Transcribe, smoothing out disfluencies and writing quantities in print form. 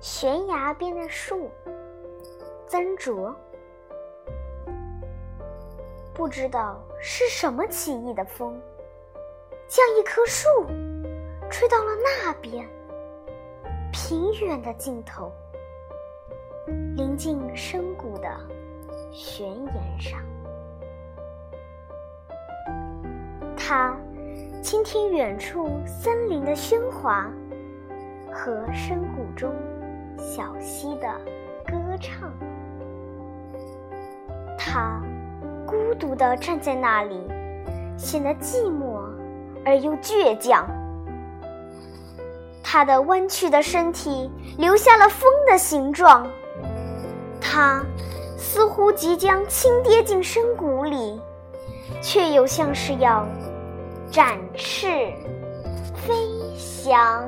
悬崖边的树，曾哲。不知道是什么奇异的风，将一棵树吹到了那边平原的尽头，临近深谷的悬崖上。它倾听远处森林的喧哗和深谷中小溪的歌唱，他孤独地站在那里，显得寂寞而又倔强。他的弯曲的身体留下了风的形状，他似乎即将倾跌进深谷里，却又像是要展翅飞翔。